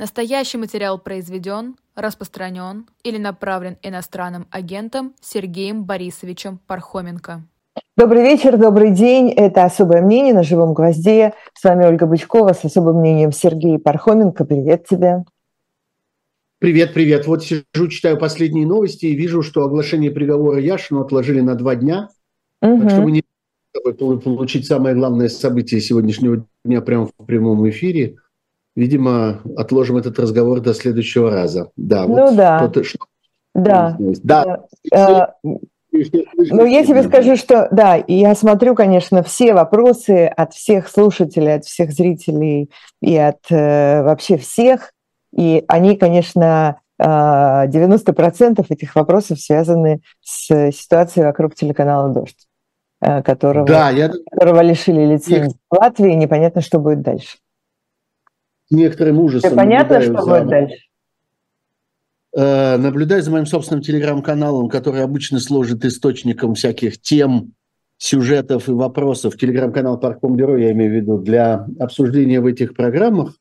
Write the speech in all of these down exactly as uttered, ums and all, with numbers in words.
Настоящий материал произведен, распространен или направлен иностранным агентом Сергеем Борисовичем Пархоменко. Добрый вечер, добрый день. Это «Особое мнение» на «Живом гвозде». С вами Ольга Бычкова с «Особым мнением» Сергей Пархоменко. Привет тебе. Привет, привет. Вот сижу, читаю последние новости и вижу, что оглашение приговора Яшину отложили на два дня. Угу. Так что мы не можем получить самое главное событие сегодняшнего дня прямо в прямом эфире. Видимо, отложим этот разговор до следующего раза. Да, ну вот да. Что... да. Да. Да. Ну, я тебе скажу, что да, я смотрю, конечно, все вопросы от всех слушателей, от всех зрителей и от э, вообще всех. И они, конечно, э, девяносто процентов этих вопросов связаны с ситуацией вокруг телеканала «Дождь», э, которого, да, я... которого лишили лицензии в Латвии. Непонятно, что будет дальше. Некоторым ужасом. Понятно, что за... будет дальше? Э, наблюдаю за моим собственным телеграм-каналом, который обычно служит источником всяких тем, сюжетов и вопросов. Телеграм-канал Паркомбюро, я имею в виду, для обсуждения в этих программах.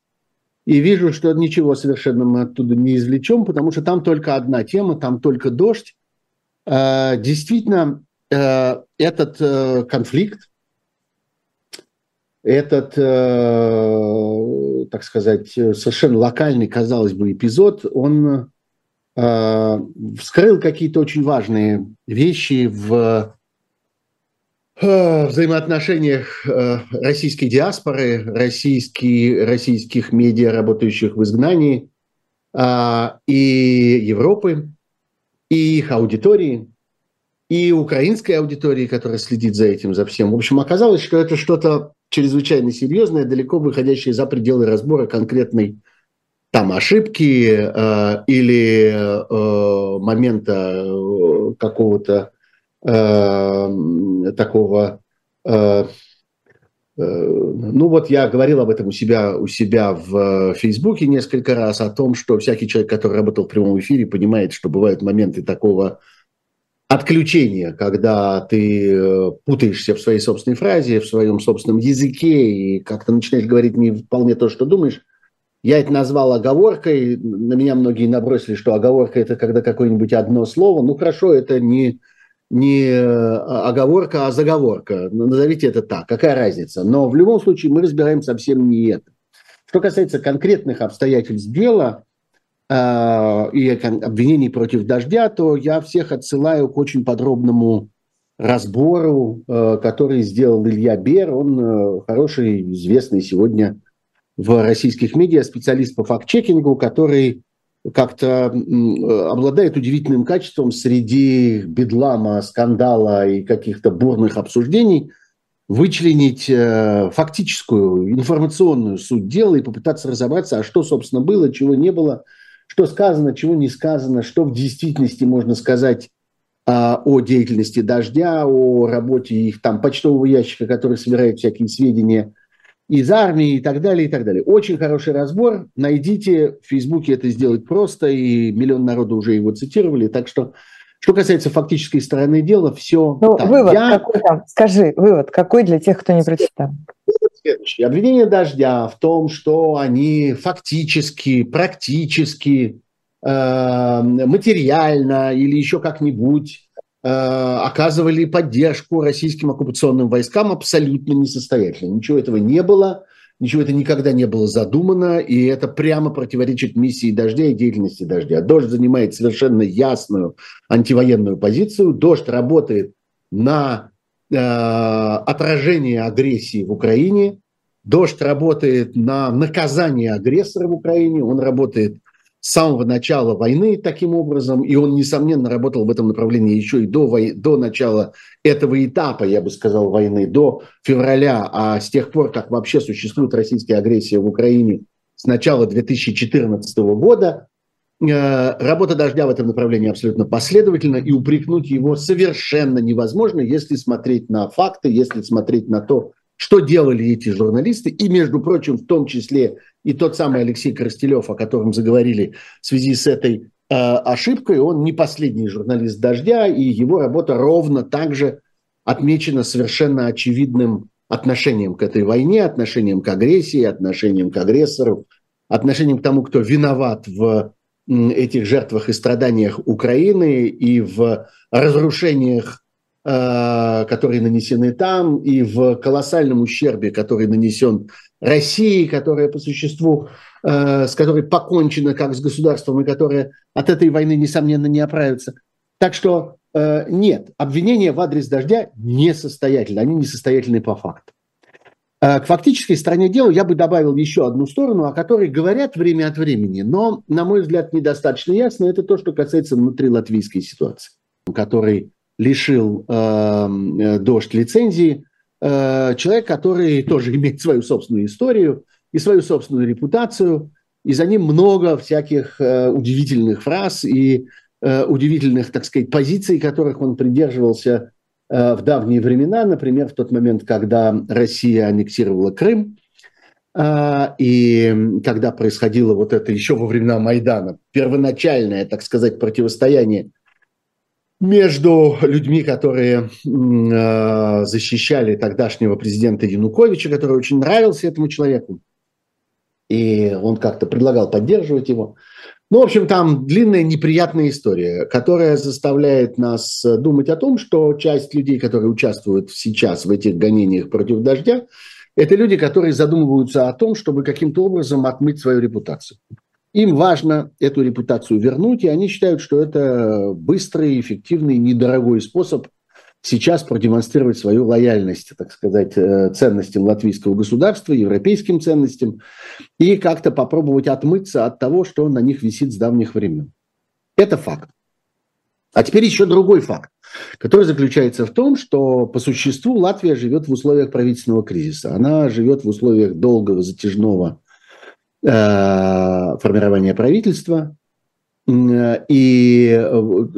И вижу, что ничего совершенно мы оттуда не извлечем, потому что там только одна тема, там только дождь. Э, действительно, э, этот э, конфликт, этот... Э, так сказать, совершенно локальный, казалось бы, эпизод, он э, вскрыл какие-то очень важные вещи в э, взаимоотношениях э, российской диаспоры, российские, российских медиа, работающих в изгнании, э, и Европы, и их аудитории, и украинской аудитории, которая следит за этим, за всем. В общем, оказалось, что это что-то чрезвычайно серьезное, далеко выходящее за пределы разбора конкретной там ошибки э, или э, момента э, какого-то э, такого... Э, э, ну вот я говорил об этом у себя, у себя в Фейсбуке несколько раз, о том, что всякий человек, который работал в прямом эфире, понимает, что бывают моменты такого... отключение, когда ты путаешься в своей собственной фразе, в своем собственном языке и как-то начинаешь говорить не вполне то, что думаешь. Я это назвал оговоркой. На меня многие набросили, что оговорка – это когда какое-нибудь одно слово. Ну, хорошо, это не, не оговорка, а заговорка. Назовите это так. Какая разница? Но в любом случае мы разбираем совсем не это. Что касается конкретных обстоятельств дела – и обвинений против «Дождя», то я всех отсылаю к очень подробному разбору, который сделал Илья Бер. Он хороший, известный сегодня в российских медиа специалист по факт-чекингу, который как-то обладает удивительным качеством среди бедлама, скандала и каких-то бурных обсуждений вычленить фактическую, информационную суть дела и попытаться разобраться, а что, собственно, было, чего не было, что сказано, чего не сказано, что в действительности можно сказать а, о деятельности «Дождя», о работе их там почтового ящика, который собирает всякие сведения из армии и так далее, и так далее. Очень хороший разбор. Найдите, в Фейсбуке это сделать просто, и миллион народу уже его цитировали. Так что, что касается фактической стороны дела, все... Ну, так. Вывод Я... какой там? Скажи, вывод какой для тех, кто не прочитал? Следующее. Обвинение «Дождя» в том, что они фактически, практически, э, материально или еще как-нибудь э, оказывали поддержку российским оккупационным войскам, абсолютно несостоятельно. Ничего этого не было, ничего это никогда не было задумано, и это прямо противоречит миссии «Дождя» и деятельности «Дождя». «Дождь» занимает совершенно ясную антивоенную позицию, «Дождь» работает на... отражение агрессии в Украине. «Дождь» работает на наказание агрессора в Украине. Он работает с самого начала войны таким образом. И он, несомненно, работал в этом направлении еще и до, вой... до начала этого этапа, я бы сказал, войны, до февраля. А с тех пор, как вообще существует российская агрессия в Украине с начала две тысячи четырнадцатого года, работа «Дождя» в этом направлении абсолютно последовательна, и упрекнуть его совершенно невозможно, если смотреть на факты, если смотреть на то, что делали эти журналисты. И, между прочим, в том числе и тот самый Алексей Коростелев, о котором заговорили в связи с этой э, ошибкой, он не последний журналист «Дождя», и его работа ровно так же отмечена совершенно очевидным отношением к этой войне, отношением к агрессии, отношением к агрессору. отношением к тому, кто виноват в этих жертвах и страданиях Украины и в разрушениях, которые нанесены там, и в колоссальном ущербе, который нанесен России, которая по существу, с которой покончено как с государством, и которая от этой войны, несомненно, не оправится. Так что нет, обвинения в адрес Дождя несостоятельны, они несостоятельны по факту. К фактической стороне дела я бы добавил еще одну сторону, о которой говорят время от времени, но, на мой взгляд, недостаточно ясно, это то, что касается внутрилатвийской ситуации, который лишил э, «Дождь» лицензии, э, человек, который тоже имеет свою собственную историю и свою собственную репутацию, и за ним много всяких э, удивительных фраз и э, удивительных, так сказать, позиций, которых он придерживался э, в давние времена, например, в тот момент, когда Россия аннексировала Крым, э, и когда происходило вот это еще во времена Майдана, первоначальное, так сказать, противостояние между людьми, которые э, защищали тогдашнего президента Януковича, который очень нравился этому человеку, и он как-то предлагал поддерживать его. Ну, в общем, там длинная неприятная история, которая заставляет нас думать о том, что часть людей, которые участвуют сейчас в этих гонениях против Дождя, это люди, которые задумываются о том, чтобы каким-то образом отмыть свою репутацию. Им важно эту репутацию вернуть, и они считают, что это быстрый, эффективный, недорогой способ сейчас продемонстрировать свою лояльность, так сказать, ценностям латвийского государства, европейским ценностям, и как-то попробовать отмыться от того, что на них висит с давних времен. Это факт. А теперь еще другой факт, который заключается в том, что по существу Латвия живет в условиях правительственного кризиса. Она живет в условиях долгого, затяжного формирования правительства и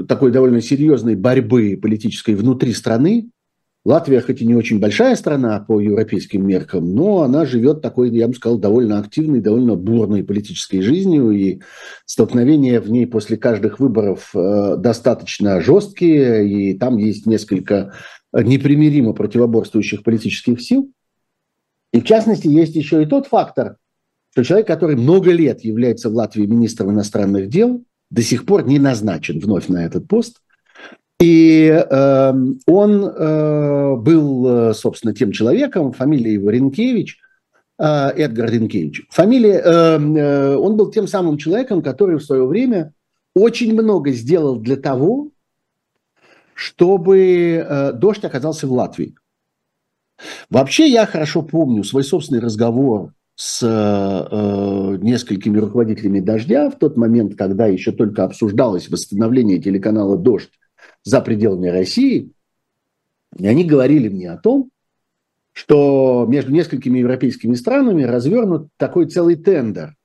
такой довольно серьезной борьбы политической внутри страны. Латвия, хоть и не очень большая страна по европейским меркам, но она живет такой, я бы сказал, довольно активной, довольно бурной политической жизнью, и столкновения в ней после каждых выборов достаточно жесткие, и там есть несколько непримиримо противоборствующих политических сил. И в частности есть еще и тот фактор, что человек, который много лет является в Латвии министром иностранных дел, до сих пор не назначен вновь на этот пост. И э, он э, был, собственно, тем человеком, фамилия его Ринкевич, э, Эдгар Ринкевич. Фамилия, э, э, он был тем самым человеком, который в свое время очень много сделал для того, чтобы э, Дождь оказался в Латвии. Вообще я хорошо помню свой собственный разговор с э, несколькими руководителями «Дождя» в тот момент, когда еще только обсуждалось восстановление телеканала «Дождь» за пределами России. И они говорили мне о том, что между несколькими европейскими странами развернут такой целый тендер,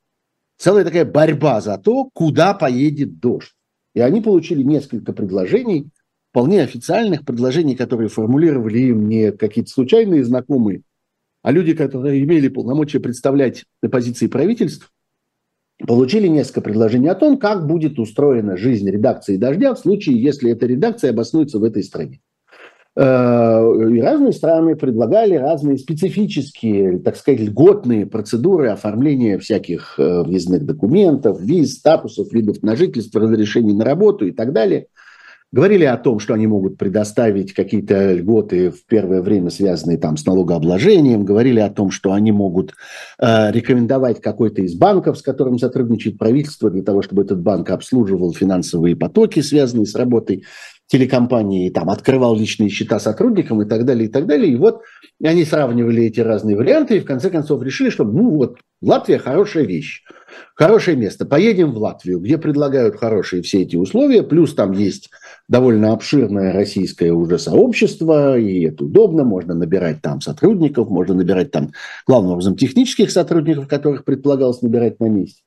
целая такая борьба за то, куда поедет «Дождь». И они получили несколько предложений, вполне официальных предложений, которые формулировали им не какие-то случайные знакомые, а люди, которые имели полномочия представлять позиции правительств, получили несколько предложений о том, как будет устроена жизнь редакции «Дождя» в случае, если эта редакция обоснуется в этой стране. И разные страны предлагали разные специфические, так сказать, льготные процедуры оформления всяких въездных документов, виз, статусов, видов на жительство, разрешений на работу и так далее. Говорили о том, что они могут предоставить какие-то льготы в первое время, связанные там с налогообложением. Говорили о том, что они могут э, рекомендовать какой-то из банков, с которым сотрудничает правительство, для того, чтобы этот банк обслуживал финансовые потоки, связанные с работой телекомпании, там, открывал личные счета сотрудникам и так далее, и так далее. И вот они сравнивали эти разные варианты и в конце концов решили, что ну вот, Латвия хорошая вещь, хорошее место. Поедем в Латвию, где предлагают хорошие все эти условия, плюс там есть довольно обширное российское уже сообщество, и это удобно, можно набирать там сотрудников, можно набирать там, главным образом, технических сотрудников, которых предполагалось набирать на месте.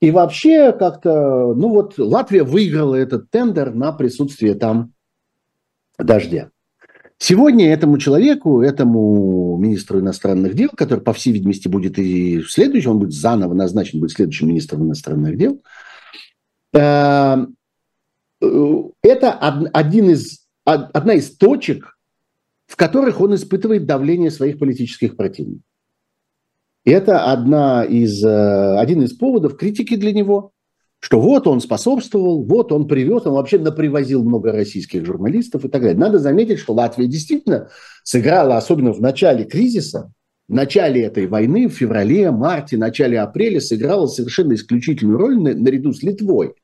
И вообще как-то, ну вот, Латвия выиграла этот тендер на присутствие там Дождя. Сегодня этому человеку, этому министру иностранных дел, который, по всей видимости, будет и следующим, он будет заново назначен, будет следующим министром иностранных дел, это один из, одна из точек, в которых он испытывает давление своих политических противников. это одна из, один из поводов критики для него, что вот он способствовал, вот он привез, он вообще напривозил много российских журналистов и так далее. Надо заметить, что Латвия действительно сыграла, особенно в начале кризиса, в начале этой войны, в феврале, марте, начале апреля, сыграла совершенно исключительную роль на, наряду с Литвой,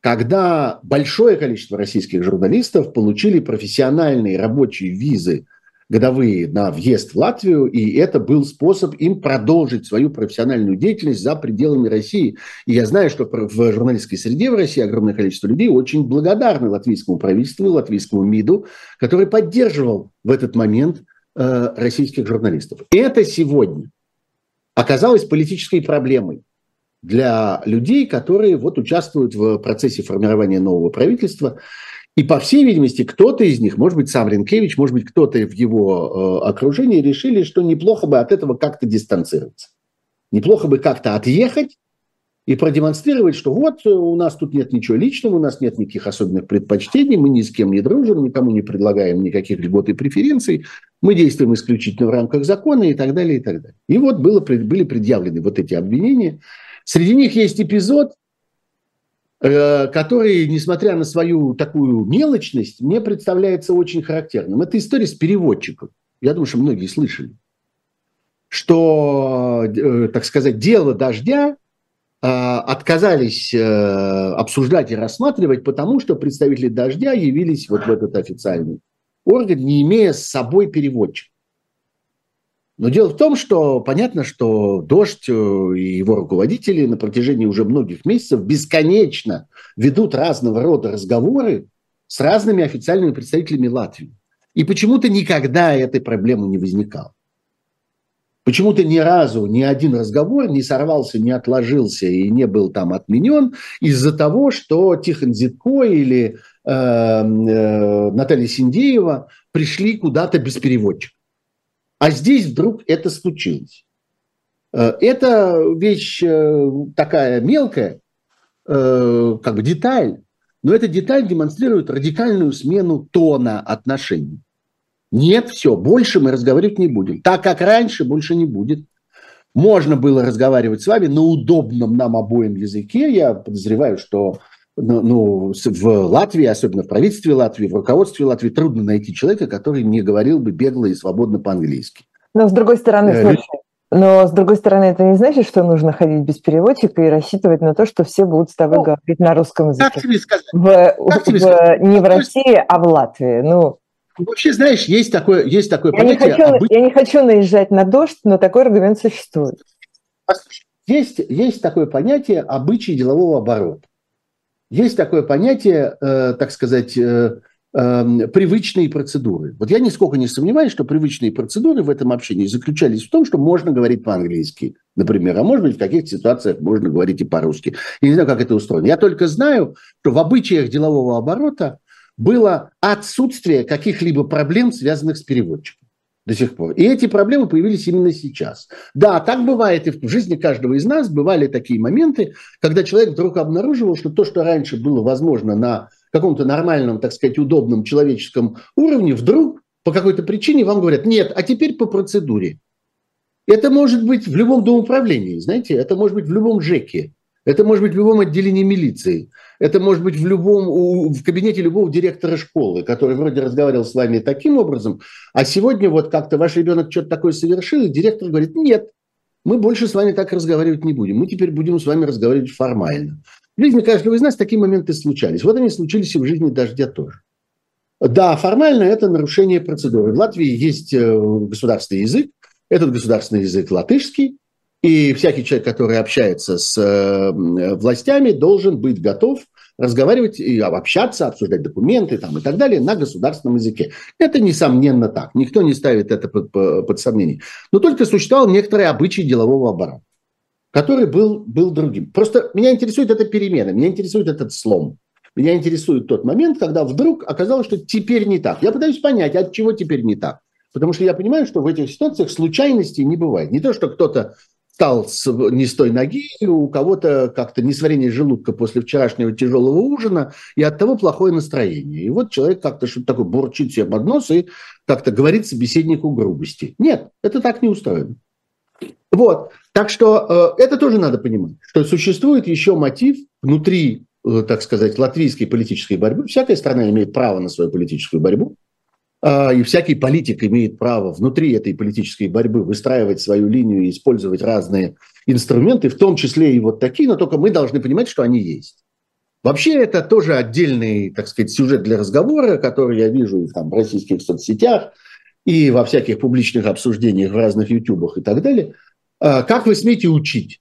когда большое количество российских журналистов получили профессиональные рабочие визы годовые на въезд в Латвию, и это был способ им продолжить свою профессиональную деятельность за пределами России. И я знаю, что в журналистской среде в России огромное количество людей очень благодарны латвийскому правительству, латвийскому МИДу, который поддерживал в этот момент э, российских журналистов. Это сегодня оказалось политической проблемой для людей, которые вот участвуют в процессе формирования нового правительства. И, по всей видимости, кто-то из них, может быть, сам Ринкевич, может быть, кто-то в его э, окружении решили, что неплохо бы от этого как-то дистанцироваться. Неплохо бы как-то отъехать и продемонстрировать, что вот у нас тут нет ничего личного, у нас нет никаких особенных предпочтений, мы ни с кем не дружим, никому не предлагаем никаких льгот и преференций, мы действуем исключительно в рамках закона и так далее, и так далее. И вот было, были предъявлены вот эти обвинения. Среди них есть эпизод, который, несмотря на свою такую мелочность, мне представляется очень характерным. Это история с переводчиком. Я думаю, что многие слышали, что, так сказать, дело «Дождя» отказались обсуждать и рассматривать, потому что представители «Дождя» явились вот в этот официальный орган, не имея с собой переводчика. Но дело в том, что понятно, что «Дождь» и его руководители на протяжении уже многих месяцев бесконечно ведут разного рода разговоры с разными официальными представителями Латвии. И почему-то никогда этой проблемы не возникало. Почему-то ни разу ни один разговор не сорвался, не отложился и не был там отменен из-за того, что Тихон Зитко или э, э, Наталья Синдеева пришли куда-то без переводчика. А здесь вдруг это случилось. Это вещь такая мелкая, как бы деталь, но эта деталь демонстрирует радикальную смену тона отношений. Нет, все, больше мы разговаривать не будем. Так, как раньше, больше не будет. Можно было разговаривать с вами на удобном нам обоим языке. Я подозреваю, что... Ну, в Латвии, особенно в правительстве Латвии, в руководстве Латвии трудно найти человека, который не говорил бы бегло и свободно по-английски. Но с другой стороны, э, слушай, но с другой стороны, это не значит, что нужно ходить без переводчика и рассчитывать на то, что все будут с тобой ну, говорить на русском языке. Как тебе сказать? В, как тебе в, сказать? Не в России, а в Латвии. Ну, вообще, знаешь, есть такое, есть такое я понятие. Не хочу, обыч... Я не хочу наезжать на «Дождь», но такой аргумент существует. Есть, есть такое понятие обычаи делового оборота. Есть такое понятие, э, так сказать, э, э, привычные процедуры. Вот я нисколько не сомневаюсь, что привычные процедуры в этом общении заключались в том, что можно говорить по-английски, например, а может быть в каких-то ситуациях можно говорить и по-русски. Я не знаю, как это устроено. Я только знаю, что в обычаях делового оборота было отсутствие каких-либо проблем, связанных с переводчиком до сих пор. И эти проблемы появились именно сейчас. Да, так бывает и в жизни каждого из нас. Бывали такие моменты, когда человек вдруг обнаруживал, что то, что раньше было возможно на каком-то нормальном, так сказать, удобном человеческом уровне, вдруг по какой-то причине вам говорят: нет, а теперь по процедуре. Это может быть в любом домоуправлении, знаете, это может быть в любом ЖЭКе, это может быть в любом отделении милиции, это может быть в любом, в кабинете любого директора школы, который вроде разговаривал с вами таким образом, а сегодня вот как-то ваш ребенок что-то такое совершил, и директор говорит: нет, мы больше с вами так разговаривать не будем, мы теперь будем с вами разговаривать формально. В жизни каждого из нас такие моменты случались. Вот они случились и в жизни «Дождя» тоже. Да, формально это нарушение процедуры. В Латвии есть государственный язык, этот государственный язык латышский, и всякий человек, который общается с властями, должен быть готов разговаривать и общаться, обсуждать документы там, и так далее на государственном языке. Это, несомненно, так. Никто не ставит это под, под сомнение. Но только существовал некоторый обычай делового оборота, который был, был другим. Просто меня интересует эта перемена, меня интересует этот слом. Меня интересует тот момент, когда вдруг оказалось, что теперь не так. Я пытаюсь понять, от чего теперь не так. Потому что я понимаю, что в этих ситуациях случайностей не бывает. Не то, что кто-то стал не с той ноги, у кого-то как-то несварение желудка после вчерашнего тяжелого ужина, и от того плохое настроение. И вот человек как-то что-то такое бурчит себе под нос и как-то говорит собеседнику грубости. Нет, это так не устроено. Вот. Так что э, это тоже надо понимать, что существует еще мотив внутри, э, так сказать, латвийской политической борьбы. Всякая страна имеет право на свою политическую борьбу, э, и всякий политик имеет право внутри этой политической борьбы выстраивать свою линию и использовать разные инструменты, в том числе и вот такие, но только мы должны понимать, что они есть. Вообще это тоже отдельный, так сказать, сюжет для разговора, который я вижу там, в российских соцсетях и во всяких публичных обсуждениях в разных ютубах и так далее. Как вы смеете учить?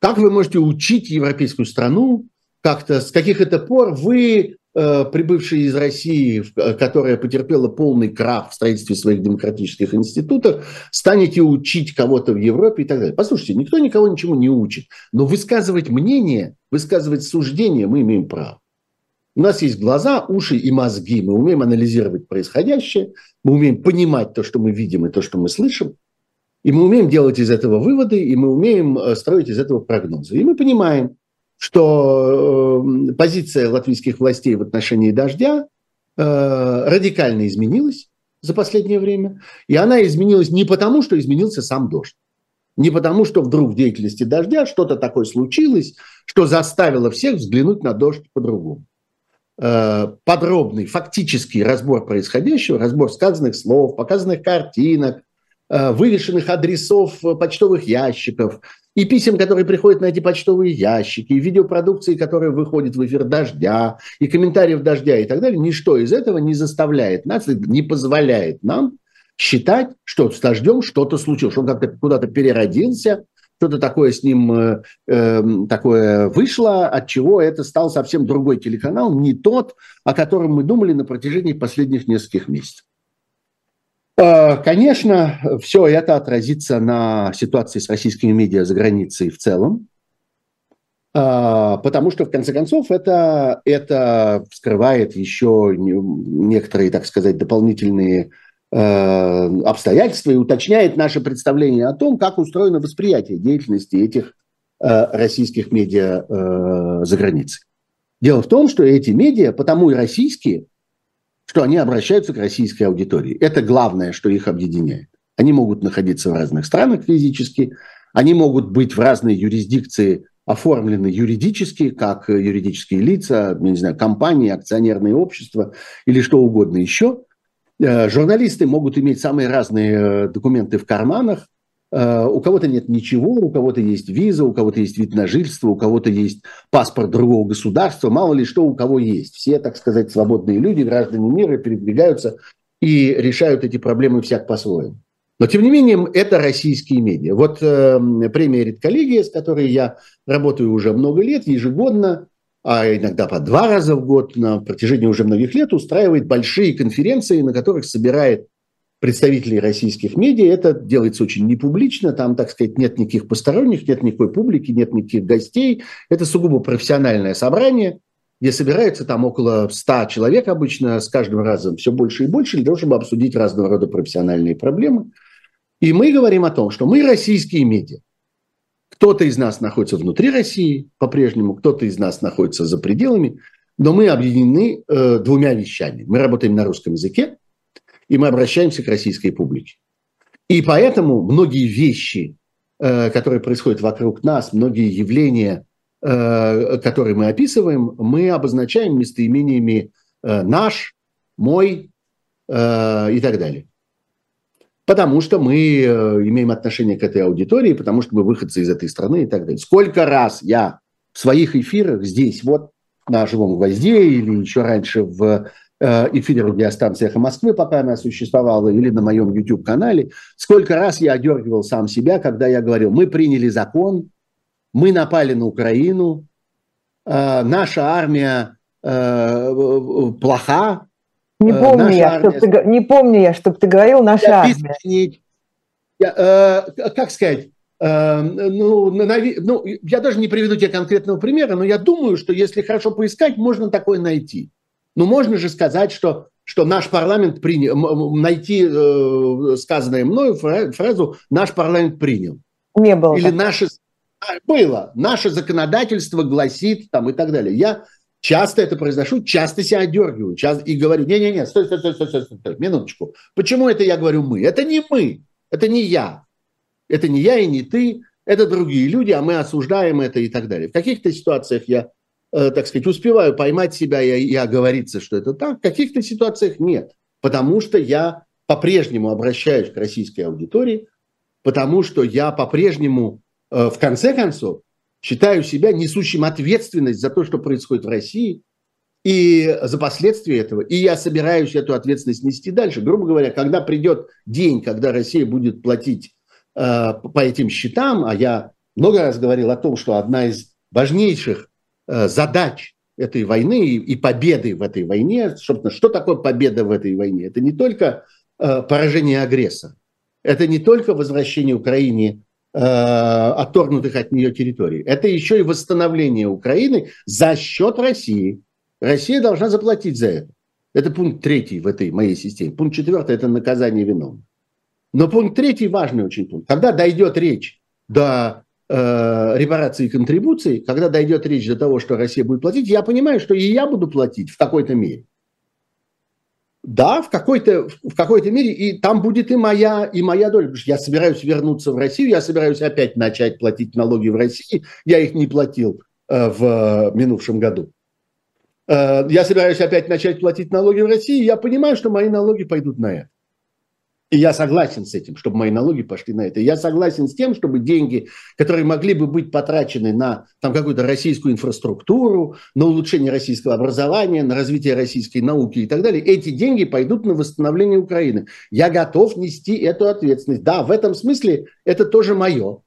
Как вы можете учить европейскую страну? Как-то с каких это пор вы, прибывшие из России, которая потерпела полный крах в строительстве своих демократических институтов, станете учить кого-то в Европе и так далее? Послушайте, никто никого ничему не учит. Но высказывать мнение, высказывать суждение мы имеем право. У нас есть глаза, уши и мозги. Мы умеем анализировать происходящее, мы умеем понимать то, что мы видим и то, что мы слышим. И мы умеем делать из этого выводы, и мы умеем строить из этого прогнозы. И мы понимаем, что э, позиция латвийских властей в отношении «Дождя» э, радикально изменилась за последнее время. И она изменилась не потому, что изменился сам «Дождь». Не потому, что вдруг в деятельности «Дождя» что-то такое случилось, что заставило всех взглянуть на «Дождь» по-другому. Э, подробный, фактический разбор происходящего, разбор сказанных слов, показанных картинок, вывешенных адресов почтовых ящиков, и писем, которые приходят на эти почтовые ящики, и видеопродукции, которая выходит в эфир «Дождя», и комментариев «Дождя» и так далее, ничто из этого не заставляет нас, не позволяет нам считать, что с «Дождем» что-то случилось, что он как-то куда-то переродился, что-то такое с ним э, такое вышло, от чего это стал совсем другой телеканал, не тот, о котором мы думали на протяжении последних нескольких месяцев. Конечно, все это отразится на ситуации с российскими медиа за границей в целом, потому что, в конце концов, это, это вскрывает еще некоторые, так сказать, дополнительные обстоятельства и уточняет наше представление о том, как устроено восприятие деятельности этих российских медиа за границей. Дело в том, что эти медиа, потому и российские, что они обращаются к российской аудитории. Это главное, что их объединяет. Они могут находиться в разных странах физически, они могут быть в разной юрисдикции оформлены юридически, как юридические лица, не знаю, компании, акционерные общества или что угодно еще. Журналисты могут иметь самые разные документы в карманах. У кого-то нет ничего, у кого-то есть виза, у кого-то есть вид на жительство, у кого-то есть паспорт другого государства, мало ли что у кого есть. Все, так сказать, свободные люди, граждане мира, передвигаются и решают эти проблемы всяк по-своему. Но, тем не менее, это российские медиа. Вот э, премия «Редколлегия», с которой я работаю уже много лет, ежегодно, а иногда по два раза в год, на протяжении уже многих лет, устраивает большие конференции, на которых собирает представителей российских медиа. Это делается очень непублично, там, так сказать, нет никаких посторонних, нет никакой публики, нет никаких гостей. Это сугубо профессиональное собрание, где собирается там около ста человек обычно, с каждым разом все больше и больше, для того, чтобы обсудить разного рода профессиональные проблемы. И мы говорим о том, что мы российские медиа. Кто-то из нас находится внутри России по-прежнему, кто-то из нас находится за пределами, но мы объединены э, двумя вещами. Мы работаем на русском языке, и мы обращаемся к российской публике. И поэтому многие вещи, которые происходят вокруг нас, многие явления, которые мы описываем, мы обозначаем местоимениями «наш», «мой» и так далее. Потому что мы имеем отношение к этой аудитории, потому что мы выходцы из этой страны и так далее. Сколько раз я в своих эфирах здесь, вот на «Живом гвозде» или еще раньше в эфире радиостанции «Эхо Москвы», пока она существовала, или на моем YouTube-канале, сколько раз я одергивал сам себя, когда я говорил, мы приняли закон, мы напали на Украину, э, наша армия э, плоха. Не помню, э, я, армия... чтоб ты, не помню я, чтобы ты говорил, наша я, армия. Не, я, э, как сказать, э, ну, на, ну, я даже не приведу тебе конкретного примера, но я думаю, что если хорошо поискать, можно такое найти. Ну, можно же сказать, что, что наш парламент принял, найти э, сказанное мною фразу «наш парламент принял». Не было. Или наше, было. Наше законодательство гласит там, и так далее. Я часто это произношу, часто себя одергиваю часто, и говорю, не-не-не, стой, стой, стой, стой, стой, стой, минуточку. Почему это я говорю «мы»? Это не мы, это не я. Это не я и не ты, это другие люди, а мы осуждаем это и так далее. В каких-то ситуациях я, э, так сказать, успеваю поймать себя и, и оговориться, что это так, в каких-то ситуациях нет, потому что я по-прежнему обращаюсь к российской аудитории, потому что я по-прежнему, э, в конце концов, считаю себя несущим ответственность за то, что происходит в России, и за последствия этого. И я собираюсь эту ответственность нести дальше. Грубо говоря, когда придет день, когда Россия будет платить э, по этим счетам, а я много раз говорил о том, что одна из важнейших э, задач этой войны и, и победы в этой войне, собственно, что такое победа в этой войне? Это не только э, поражение агрессора, это не только возвращение Украине отторгнутых от нее территорий. Это еще и восстановление Украины за счет России. Россия должна заплатить за это. Это пункт третий в этой моей системе. Пункт четвертый – это наказание виновных. Но пункт третий – важный очень пункт. Когда дойдет речь до э, репарации и контрибуции, когда дойдет речь до того, что Россия будет платить, я понимаю, что и я буду платить в какой-то мере. Да, в какой-то, в какой-то мере, и там будет и моя, и моя доля. Потому что я собираюсь вернуться в Россию, я собираюсь опять начать платить налоги в России. Я их не платил э, в минувшем году. Э, я собираюсь опять начать платить налоги в России, я понимаю, что мои налоги пойдут на это. И я согласен с этим, чтобы мои налоги пошли на это. И я согласен с тем, чтобы деньги, которые могли бы быть потрачены на там, какую-то российскую инфраструктуру, на улучшение российского образования, на развитие российской науки и так далее, эти деньги пойдут на восстановление Украины. Я готов нести эту ответственность. Да, в этом смысле это тоже мое.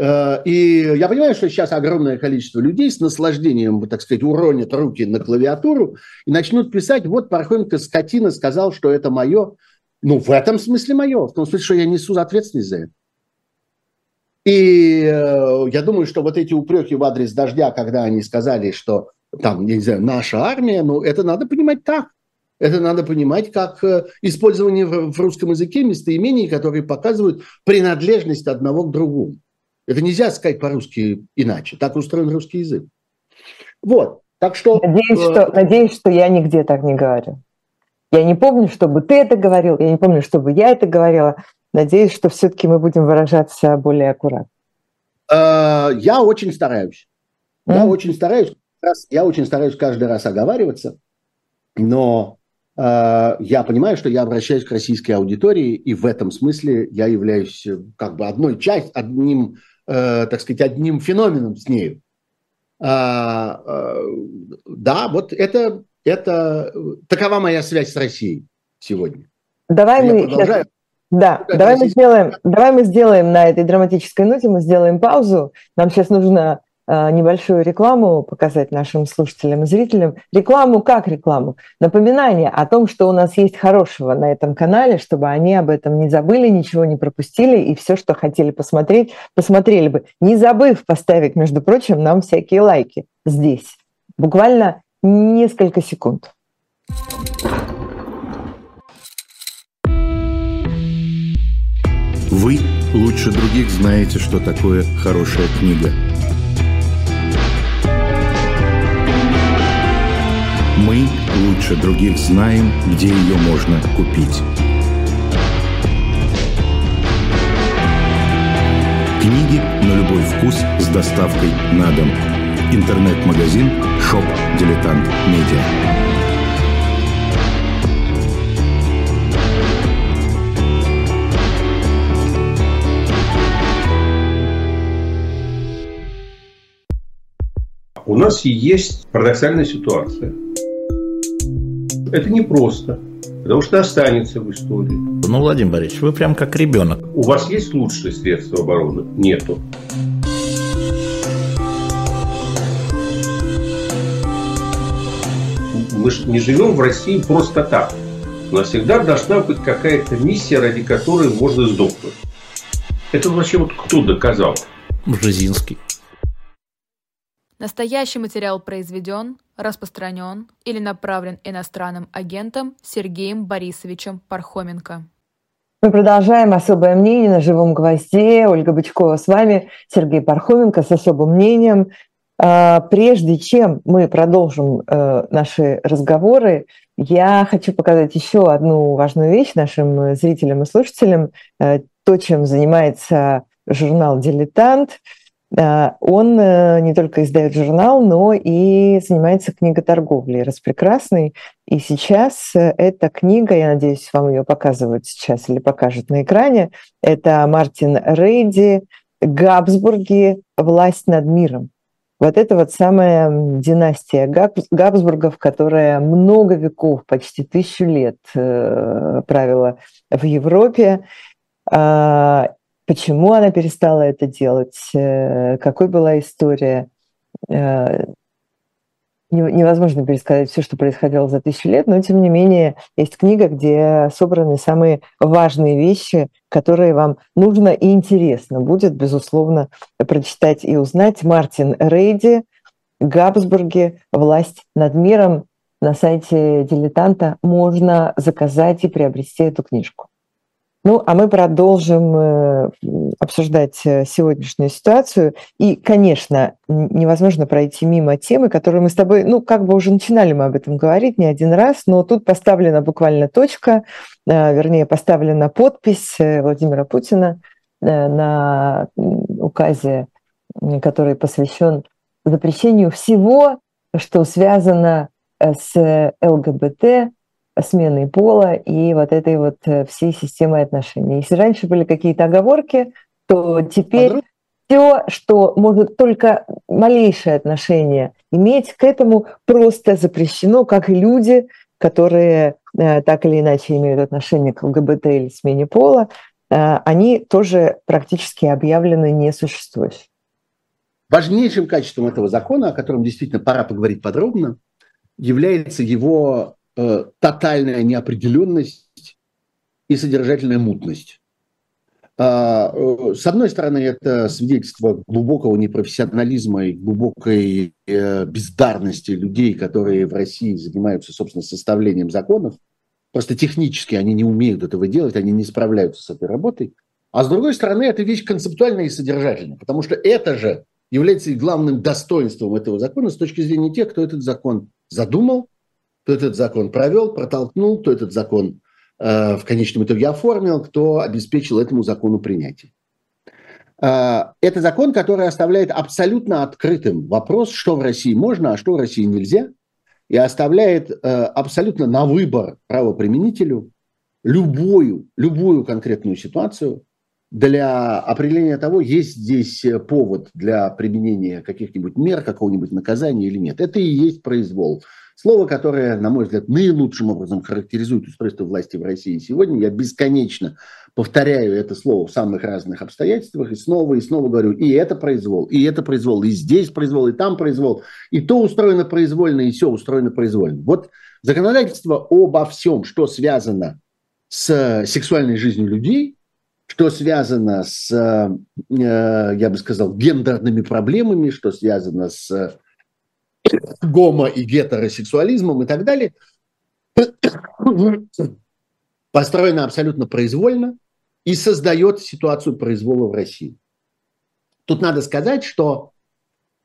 И я понимаю, что сейчас огромное количество людей с наслаждением, так сказать, уронят руки на клавиатуру и начнут писать, вот Пархоменко скотина сказал, что это мое. Ну, в этом смысле мое, в том смысле, что я несу ответственность за это. И э, я думаю, что вот эти упреки в адрес Дождя, когда они сказали, что там, я не знаю, наша армия, ну, это надо понимать так. Это надо понимать как э, использование в, в русском языке местоимений, которые показывают принадлежность одного к другому. Это нельзя сказать по-русски иначе. Так устроен русский язык. Вот, так что... Надеюсь, э, что, надеюсь, что я нигде так не говорю. Я не помню, чтобы ты это говорил, я не помню, чтобы я это говорила. Надеюсь, что все-таки мы будем выражаться более аккуратно. Я очень стараюсь. Mm-hmm. Я очень стараюсь. Я очень стараюсь каждый раз оговариваться. Но я понимаю, что я обращаюсь к российской аудитории, и в этом смысле я являюсь как бы одной частью, одним, так сказать, одним феноменом с нею. Да, вот это... Это такова моя связь с Россией сегодня. Давай мы, сейчас, да, давай, мы сделаем, давай мы сделаем на этой драматической ноте, мы сделаем паузу. Нам сейчас нужно э, небольшую рекламу показать нашим слушателям и зрителям. Рекламу как рекламу? Напоминание о том, что у нас есть хорошего на этом канале, чтобы они об этом не забыли, ничего не пропустили и все, что хотели посмотреть, посмотрели бы. Не забыв поставить, между прочим, нам всякие лайки здесь. Буквально несколько секунд. Вы лучше других знаете, что такое хорошая книга. Мы лучше других знаем, где ее можно купить. Книги на любой вкус с доставкой на дом. Интернет-магазин «Шоп Дилетант Медиа». У нас есть парадоксальная ситуация. Это непросто, потому что останется в истории. Ну, Владимир Борисович, вы прям как ребенок. У вас есть лучшие средства обороны? Нету. Мы же не живем в России просто так. У нас всегда должна быть какая-то миссия, ради которой можно сдохнуть. Это вообще вот кто доказал? Бжезинский. Настоящий материал произведен, распространен или направлен иностранным агентом Сергеем Борисовичем Пархоменко. Мы продолжаем «Особое мнение» на «Живом гвозде». Ольга Бычкова с вами, Сергей Пархоменко с «Особым мнением». Прежде чем мы продолжим наши разговоры, я хочу показать еще одну важную вещь нашим зрителям и слушателям. то, чем занимается журнал «Дилетант». Он не только издает журнал, но и занимается книготорговлей распрекрасной. И сейчас эта книга, я надеюсь, вам ее показывают сейчас или покажут на экране, это Мартин Рейди «Габсбурги. Власть над миром». Вот это вот самая династия Габсбургов, которая много веков, почти тысячу лет правила в Европе. Почему она перестала это делать? Какой была история? Невозможно пересказать все, что происходило за тысячу лет, но, тем не менее, есть книга, где собраны самые важные вещи, которые вам нужно и интересно будет, безусловно, прочитать и узнать. Мартин Рейди, «Габсбурги. Власть над миром». На сайте «Дилетанта» можно заказать и приобрести эту книжку. Ну, а мы продолжим обсуждать сегодняшнюю ситуацию. И, конечно, невозможно пройти мимо темы, которую мы с тобой, ну, как бы уже начинали мы об этом говорить не один раз, но тут поставлена буквально точка, вернее, поставлена подпись Владимира Путина на указе, который посвящен запрещению всего, что связано с ЛГБТ, смены пола и вот этой вот всей системы отношений. Если раньше были какие-то оговорки, то теперь Подруг... все, что может только малейшее отношение иметь к этому, просто запрещено, как и люди, которые так или иначе имеют отношение к ЛГБТ или смене пола, они тоже практически объявлены несуществующими. Важнейшим качеством этого закона, о котором действительно пора поговорить подробно, является его тотальная неопределенность и содержательная мутность. С одной стороны, это свидетельство глубокого непрофессионализма и глубокой бездарности людей, которые в России занимаются, собственно, составлением законов. Просто технически они не умеют этого делать, они не справляются с этой работой. А с другой стороны, это вещь концептуальная и содержательная, потому что это же является и главным достоинством этого закона с точки зрения тех, кто этот закон задумал, кто этот закон провел, протолкнул, кто этот закон э, в конечном итоге оформил, кто обеспечил этому закону принятие. Э, это закон, который оставляет абсолютно открытым вопрос, что в России можно, а что в России нельзя, и оставляет э, абсолютно на выбор правоприменителю любую, любую конкретную ситуацию для определения того, есть здесь повод для применения каких-нибудь мер, какого-нибудь наказания или нет. Это и есть произвол. Слово, которое, на мой взгляд, наилучшим образом характеризует устройство власти в России сегодня. Я бесконечно повторяю это слово в самых разных обстоятельствах и снова и снова говорю, и это произвол, и это произвол, и здесь произвол, и там произвол, и то устроено произвольно, и все устроено произвольно. Вот законодательство обо всем, что связано с сексуальной жизнью людей, что связано с, я бы сказал, гендерными проблемами, что связано с гомо- и гетеросексуализмом и так далее, построена абсолютно произвольно и создает ситуацию произвола в России. Тут надо сказать, что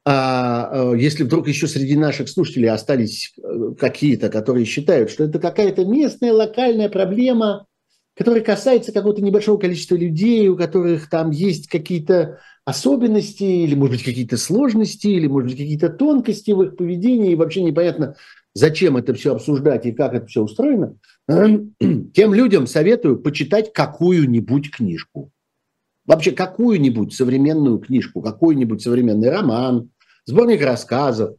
если вдруг еще среди наших слушателей остались какие-то, которые считают, что это какая-то местная, локальная проблема, которая касается какого-то небольшого количества людей, у которых там есть какие-то особенности, или, может быть, какие-то сложности, или, может быть, какие-то тонкости в их поведении, и вообще непонятно, зачем это все обсуждать и как это все устроено, тем людям советую почитать какую-нибудь книжку. Вообще какую-нибудь современную книжку, какой-нибудь современный роман, сборник рассказов,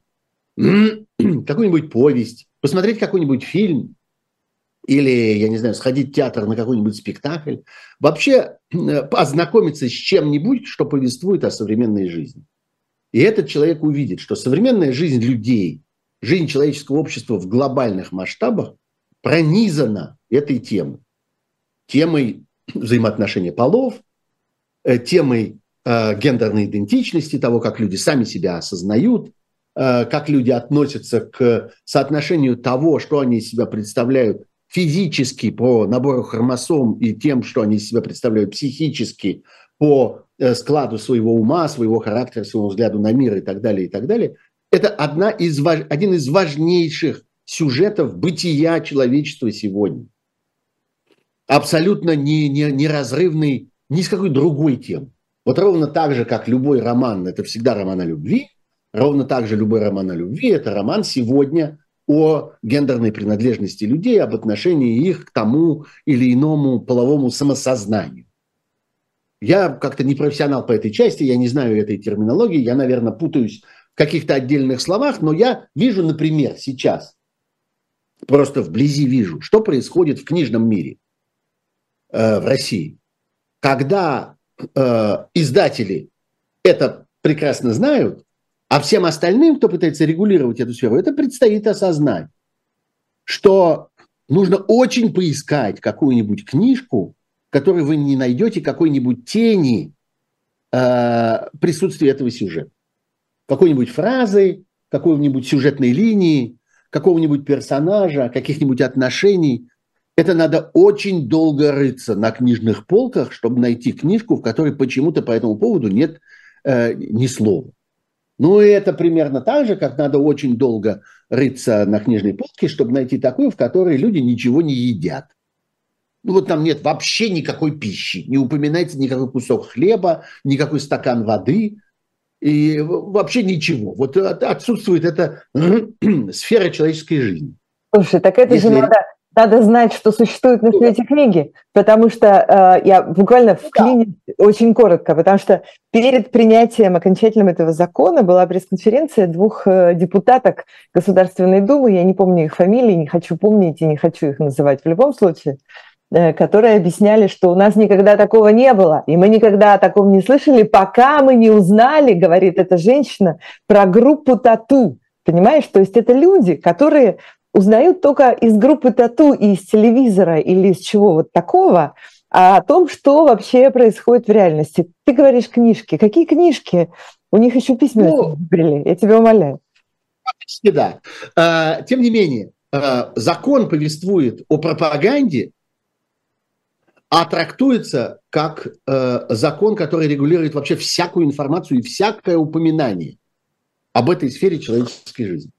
какую-нибудь повесть, посмотреть какой-нибудь фильм, или, я не знаю, сходить в театр на какой-нибудь спектакль, вообще ознакомиться с чем-нибудь, что повествует о современной жизни. И этот человек увидит, что современная жизнь людей, жизнь человеческого общества в глобальных масштабах пронизана этой темой. Темой взаимоотношения полов, темой э, гендерной идентичности, того, как люди сами себя осознают, э, как люди относятся к соотношению того, что они из себя представляют, физически по набору хромосом и тем, что они из себя представляют, психически по складу своего ума, своего характера, своего взгляда на мир и так далее, и так далее. Это одна из, один из важнейших сюжетов бытия человечества сегодня. Абсолютно неразрывный, ни с какой другой темы. Вот ровно так же, как любой роман, это всегда роман о любви, ровно так же любой роман о любви, это роман сегодня о гендерной принадлежности людей, об отношении их к тому или иному половому самосознанию. Я как-то не профессионал по этой части, я не знаю этой терминологии, я, наверное, путаюсь в каких-то отдельных словах, но я вижу, например, сейчас, просто вблизи вижу, что происходит в книжном мире э, в России. Когда э, издатели это прекрасно знают, а всем остальным, кто пытается регулировать эту сферу, это предстоит осознать, что нужно очень поискать какую-нибудь книжку, в которой вы не найдете какой-нибудь тени э, присутствия этого сюжета. Какой-нибудь фразы, какой-нибудь сюжетной линии, какого-нибудь персонажа, каких-нибудь отношений. Это надо очень долго рыться на книжных полках, чтобы найти книжку, в которой почему-то по этому поводу нет э, ни слова. Ну и это примерно так же, как надо очень долго рыться на книжной полке, чтобы найти такую, в которой люди ничего не едят. Ну вот там нет вообще никакой пищи, не упоминается никакой кусок хлеба, никакой стакан воды и вообще ничего. Вот отсутствует эта сфера человеческой жизни. Слушай, так это Если... же надо... Надо знать, что существуют на свете книги, потому что э, я буквально вклинюсь очень коротко, потому что перед принятием окончательным этого закона была пресс-конференция двух депутаток Государственной Думы, я не помню их фамилии, не хочу помнить и не хочу их называть в любом случае, э, которые объясняли, что у нас никогда такого не было, и мы никогда о таком не слышали, пока мы не узнали, говорит эта женщина, про группу «Тату». Понимаешь? То есть это люди, которые... узнают только из группы «Тату» и из телевизора или из чего вот такого, а о том, что вообще происходит в реальности. Ты говоришь книжки. Какие книжки? У них еще письма ну, были. Я тебя умоляю. Почти да. Тем не менее, закон повествует о пропаганде, а трактуется как закон, который регулирует вообще всякую информацию и всякое упоминание об этой сфере человеческой жизни.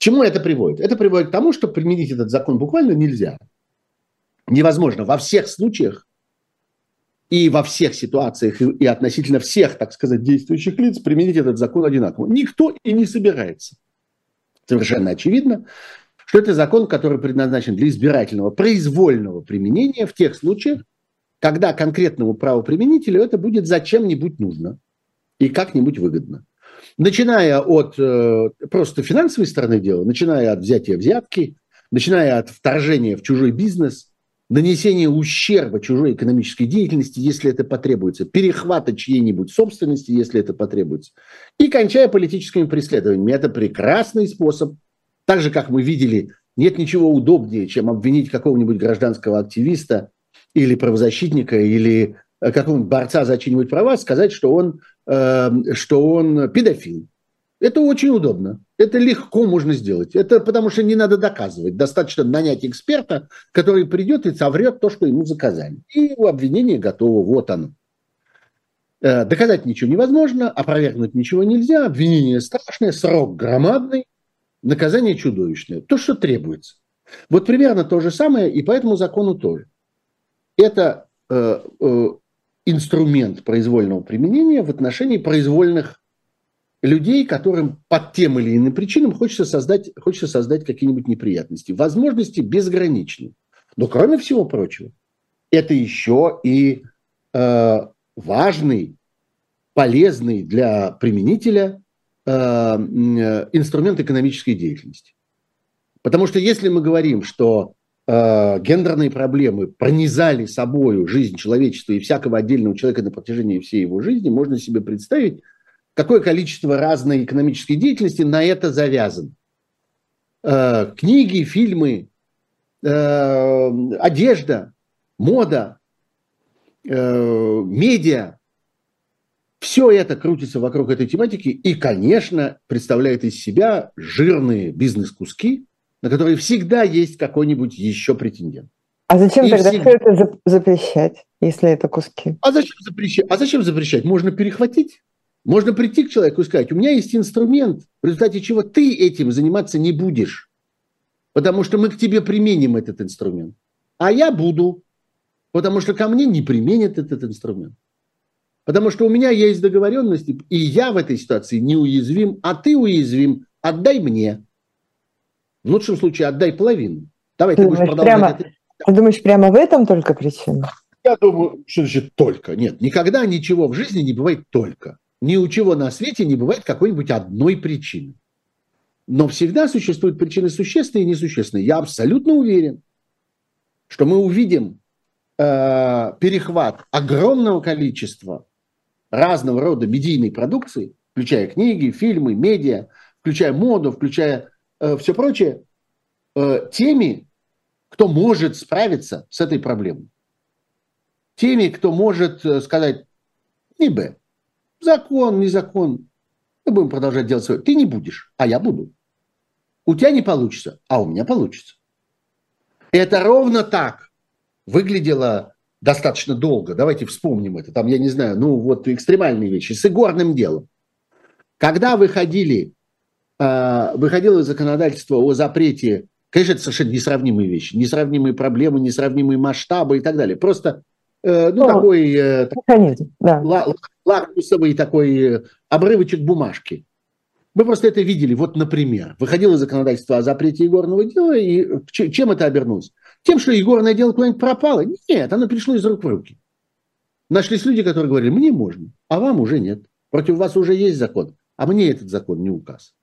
К чему это приводит? Это приводит к тому, что применить этот закон буквально нельзя. Невозможно во всех случаях и во всех ситуациях и относительно всех, так сказать, действующих лиц применить этот закон одинаково. Никто и не собирается. Совершенно очевидно, что это закон, который предназначен для избирательного, произвольного применения в тех случаях, когда конкретному правоприменителю это будет зачем-нибудь нужно и как-нибудь выгодно. Начиная от э, просто финансовой стороны дела, начиная от взятия взятки, начиная от вторжения в чужой бизнес, нанесения ущерба чужой экономической деятельности, если это потребуется, перехвата чьей-нибудь собственности, если это потребуется, и кончая политическими преследованиями. Это прекрасный способ. Так же, как мы видели, нет ничего удобнее, чем обвинить какого-нибудь гражданского активиста или правозащитника, или какого-нибудь борца за чьи-нибудь права, сказать, что он, э, что он педофил. Это очень удобно. Это легко можно сделать. Это потому что не надо доказывать. Достаточно нанять эксперта, который придет и соврет то, что ему заказали. И обвинение готово. Вот оно. Э, доказать ничего невозможно, опровергнуть ничего нельзя. Обвинение страшное, срок громадный, наказание чудовищное. То, что требуется. Вот примерно то же самое и по этому закону тоже. Это... Э, э, инструмент произвольного применения в отношении произвольных людей, которым под тем или иным причинам хочется создать, хочется создать какие-нибудь неприятности. Возможности безграничны. Но, кроме всего прочего, это еще и э, важный, полезный для применителя э, инструмент экономической деятельности. Потому что если мы говорим, что гендерные проблемы пронизали собою жизнь человечества и всякого отдельного человека на протяжении всей его жизни, можно себе представить, какое количество разной экономической деятельности на это завязано. Книги, фильмы, одежда, мода, медиа. Все это крутится вокруг этой тематики и, конечно, представляет из себя жирные бизнес-куски, на которые всегда есть какой-нибудь еще претендент. А зачем и тогда всегда... это запрещать, если это куски? А зачем запрещать? А зачем запрещать? Можно перехватить, можно прийти к человеку и сказать, у меня есть инструмент, в результате чего ты этим заниматься не будешь, потому что мы к тебе применим этот инструмент, а я буду. Потому что ко мне не применят этот инструмент. Потому что у меня есть договоренности, и я в этой ситуации неуязвим, а ты уязвим, отдай мне. В лучшем случае отдай половину. Давай, ты, ты будешь продолжать. Прямо, это. Ты думаешь, прямо в этом только причина? Я думаю, что значит только. Нет, никогда ничего в жизни не бывает только. Ни у чего на свете не бывает какой-нибудь одной причины. Но всегда существуют причины существенные и несущественные. Я абсолютно уверен, что мы увидим э, перехват огромного количества разного рода медийной продукции, включая книги, фильмы, медиа, включая моду, включая э, все прочее, э, теми, кто может справиться с этой проблемой. Теми, кто может э, сказать, не бы, закон, не закон, мы будем продолжать делать свое. Ты не будешь, а я буду. У тебя не получится, а у меня получится. Это ровно так выглядело достаточно долго. Давайте вспомним это. Там, я не знаю, ну вот экстремальные вещи. С игорным делом. Когда выходили, э, выходило законодательство о запрете, конечно, это совершенно несравнимые вещи. Несравнимые проблемы, несравнимые масштабы и так далее. Просто, э, ну, о, такой, э, такой да. л- лакмусовый такой обрывочек бумажки. Мы просто это видели. Вот, например, выходило законодательство о запрете игорного дела, и чем это обернулось? Тем, что игорное дело куда-нибудь пропало? Нет, оно перешло из рук в руки. Нашлись люди, которые говорили, мне можно, а вам уже нет. Против вас уже есть закон, а мне этот закон не указ.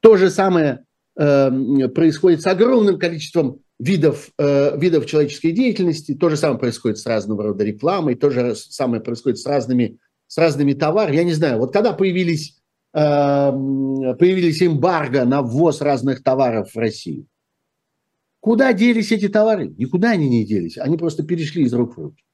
То же самое э, происходит с огромным количеством видов, э, видов человеческой деятельности, то же самое происходит с разного рода рекламой, то же самое происходит с разными, с разными товарами. Я не знаю, вот когда появились... появились эмбарго на ввоз разных товаров в Россию. Куда делись эти товары? Никуда они не делись. Они просто перешли из рук в руки.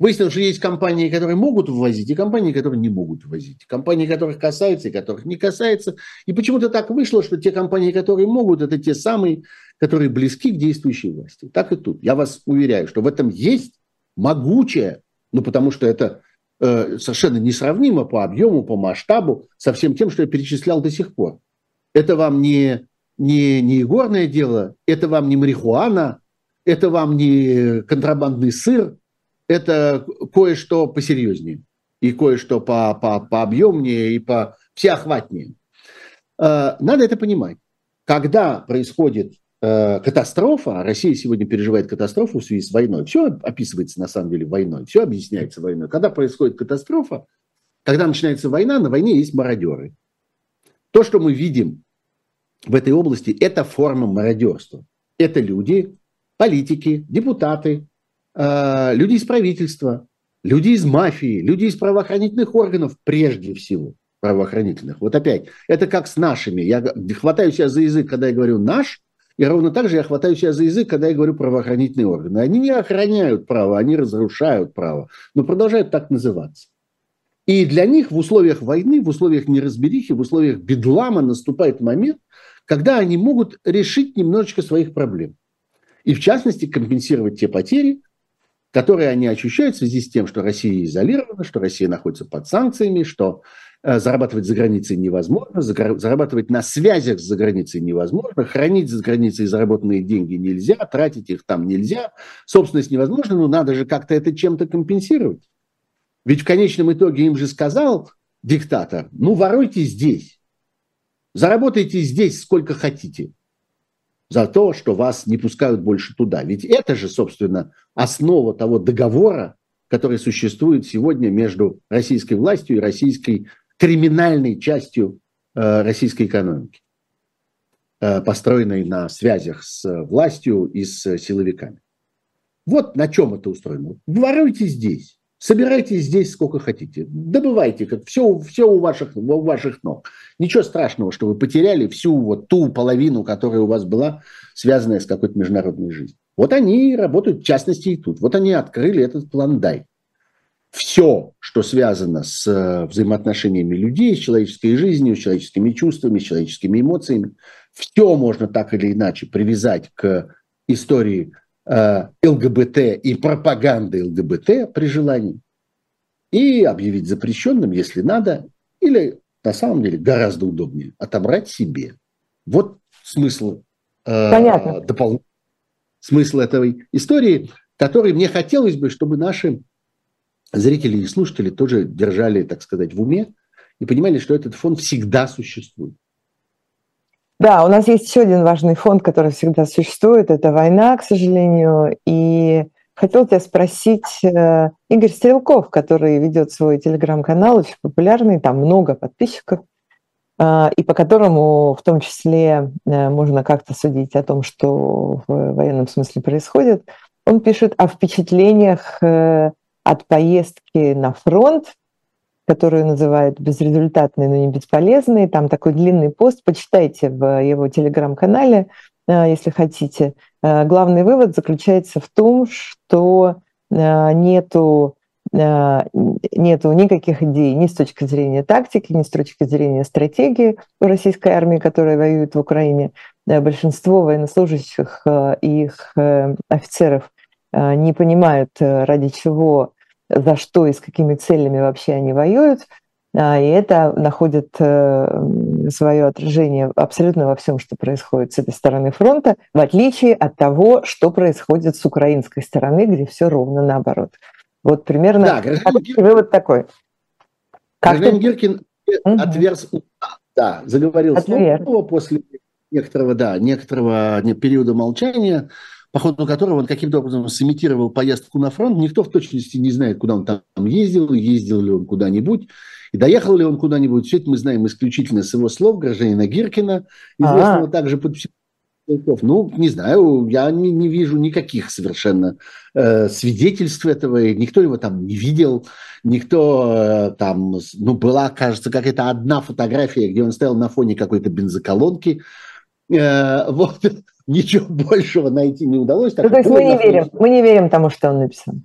Выяснилось, что есть компании, которые могут ввозить, и компании, которые не могут ввозить. Компании, которых касается, и которых не касается. И почему-то так вышло, что те компании, которые могут, это те самые, которые близки к действующей власти. Так и тут. Я вас уверяю, что в этом есть могучее, ну потому что это... совершенно несравнимо по объему, по масштабу со всем тем, что я перечислял до сих пор. Это вам не, не, не игорное дело, это вам не марихуана, это вам не контрабандный сыр, это кое-что посерьезнее и кое-что по, по, по объемнее и по всеохватнее. Надо это понимать. Когда происходит катастрофа, Россия сегодня переживает катастрофу в связи с войной. Все описывается на самом деле войной, все объясняется войной. Когда происходит катастрофа, когда начинается война, на войне есть мародеры. То, что мы видим в этой области, это форма мародерства. Это люди, политики, депутаты, люди из правительства, люди из мафии, люди из правоохранительных органов прежде всего. Правоохранительных. Вот опять, это как с нашими. Я хватаю себя за язык, когда я говорю «наш», и ровно так же я хватаю себя за язык, когда я говорю правоохранительные органы. Они не охраняют право, они разрушают право, но продолжают так называться. И для них в условиях войны, в условиях неразберихи, в условиях бедлама наступает момент, когда они могут решить немножечко своих проблем. И в частности компенсировать те потери, которые они ощущают в связи с тем, что Россия изолирована, что Россия находится под санкциями, что... зарабатывать за границей невозможно, зарабатывать на связях за границей невозможно, хранить за границей заработанные деньги нельзя, тратить их там нельзя, собственность невозможна, но надо же как-то это чем-то компенсировать. Ведь в конечном итоге им же сказал диктатор, ну воруйте здесь, заработайте здесь сколько хотите за то, что вас не пускают больше туда. Ведь это же, собственно, основа того договора, который существует сегодня между российской властью и российской криминальной частью э, российской экономики, э, построенной на связях с властью и с силовиками. Вот на чем это устроено. Воруйте здесь, собирайте здесь сколько хотите, добывайте, как все, все у, ваших, у ваших ног. Ничего страшного, что вы потеряли всю вот ту половину, которая у вас была, связанная с какой-то международной жизнью. Вот они работают в частности и тут. Вот они открыли этот Клондайк. Все, что связано с взаимоотношениями людей, с человеческой жизнью, с человеческими чувствами, с человеческими эмоциями, все можно так или иначе привязать к истории э, ЛГБТ и пропаганды ЛГБТ при желании и объявить запрещенным, если надо, или, на самом деле, гораздо удобнее, отобрать себе. Вот смысл э, дополнительного. Смысл этой истории. который мне хотелось бы, чтобы наши зрители и слушатели тоже держали, так сказать, в уме и понимали, что этот фонд всегда существует. Да, у нас есть еще один важный фонд, который всегда существует. Это война, к сожалению. И хотел тебя спросить, Игорь Стрелков, который ведет свой телеграм-канал, очень популярный, там много подписчиков, и по которому в том числе можно как-то судить о том, что в военном смысле происходит. Он пишет о впечатлениях от поездки на фронт, которую называют безрезультатной, но не бесполезной. Там такой длинный пост, почитайте в его телеграм-канале, если хотите. Главный вывод заключается в том, что нету нету никаких идей ни с точки зрения тактики, ни с точки зрения стратегии у российской армии, которая воюет в Украине. Большинство военнослужащих и их офицеров не понимают, ради чего, за что и с какими целями вообще они воюют. И это находит свое отражение абсолютно во всем, что происходит с этой стороны фронта, в отличие от того, что происходит с украинской стороны, где все ровно наоборот. Вот примерно да, Гиркин, вывод такой. Гражданин ты... Гиркин отверз угу. да, заговорил Отверт. слово после некоторого, да, некоторого периода молчания, по ходу которого он каким-то образом сымитировал поездку на фронт. Никто в точности не знает, куда он там ездил, ездил ли он куда-нибудь, и доехал ли он куда-нибудь. Все это мы знаем исключительно с его слов, гражданина Гиркина, известного А-а-а. также под Ну, не знаю, я не, не вижу никаких совершенно э, свидетельств этого, никто его там не видел, никто э, там, ну, была, кажется, какая-то одна фотография, где он стоял на фоне какой-то бензоколонки, э, вот, ничего большего найти не удалось. Ну, то есть мы не верим, мы не верим тому, что он написал.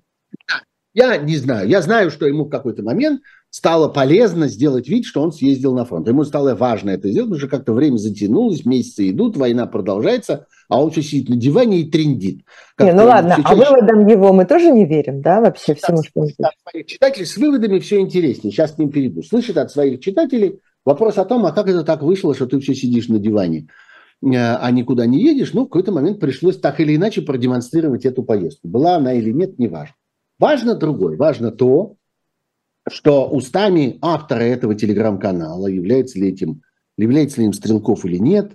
Я не знаю, я знаю, что ему в какой-то момент стало полезно сделать вид, что он съездил на фронт. Ему стало важно это сделать, потому что как-то время затянулось, месяцы идут, война продолжается, а он все сидит на диване и трындит. Не, ну ладно, а выводам его мы тоже не верим, да, вообще всему, что он делает? От своих читателей с выводами все интереснее, сейчас к ним перейду. Слышит от своих читателей вопрос о том, а как это так вышло, что ты все сидишь на диване, а никуда не едешь, ну в какой-то момент пришлось так или иначе продемонстрировать эту поездку. Была она или нет, неважно. Важно другое, важно то, что устами автора этого телеграм-канала, является ли этим, является ли им Стрелков или нет,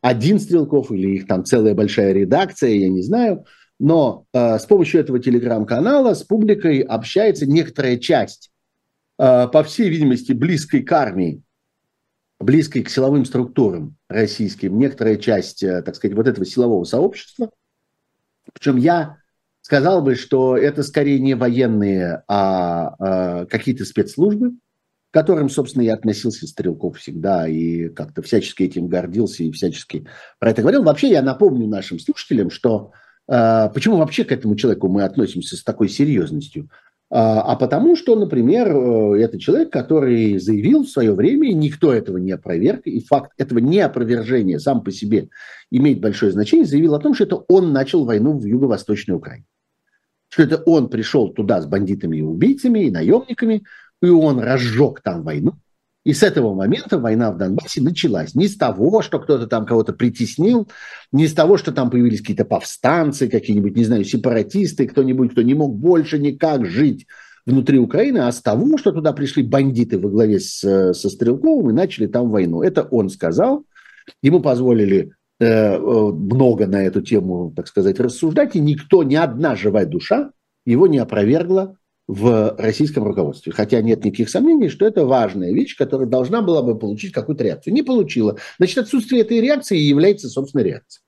один Стрелков или их там целая большая редакция, я не знаю, но э, с помощью этого телеграм-канала с публикой общается некоторая часть, э, по всей видимости, близкой к армии, близкой к силовым структурам российским, некоторая часть, э, так сказать, вот этого силового сообщества. Причем я... сказал бы, что это скорее не военные, а, а какие-то спецслужбы, к которым, собственно, и относился Стрелков всегда, и как-то всячески этим гордился, и всячески про это говорил. Вообще, я напомню нашим слушателям, что а, почему вообще к этому человеку мы относимся с такой серьезностью? А, а потому что, например, это человек, который заявил в свое время, и никто этого не опроверг, и факт этого неопровержения сам по себе имеет большое значение, заявил о том, что это он начал войну в Юго-Восточной Украине. Что это он пришел туда с бандитами и убийцами, и наемниками, и он разжег там войну. И с этого момента война в Донбассе началась. Не с того, что кто-то там кого-то притеснил, не с того, что там появились какие-то повстанцы, какие-нибудь, не знаю, сепаратисты, кто-нибудь, кто не мог больше никак жить внутри Украины, а с того, что туда пришли бандиты во главе с, со Стрелковым и начали там войну. Это он сказал. Ему позволили... много на эту тему, так сказать, рассуждать, и никто, ни одна живая душа его не опровергла в российском руководстве. Хотя нет никаких сомнений, что это важная вещь, которая должна была бы получить какую-то реакцию. Не получила. Значит, отсутствие этой реакции является, собственно, реакцией.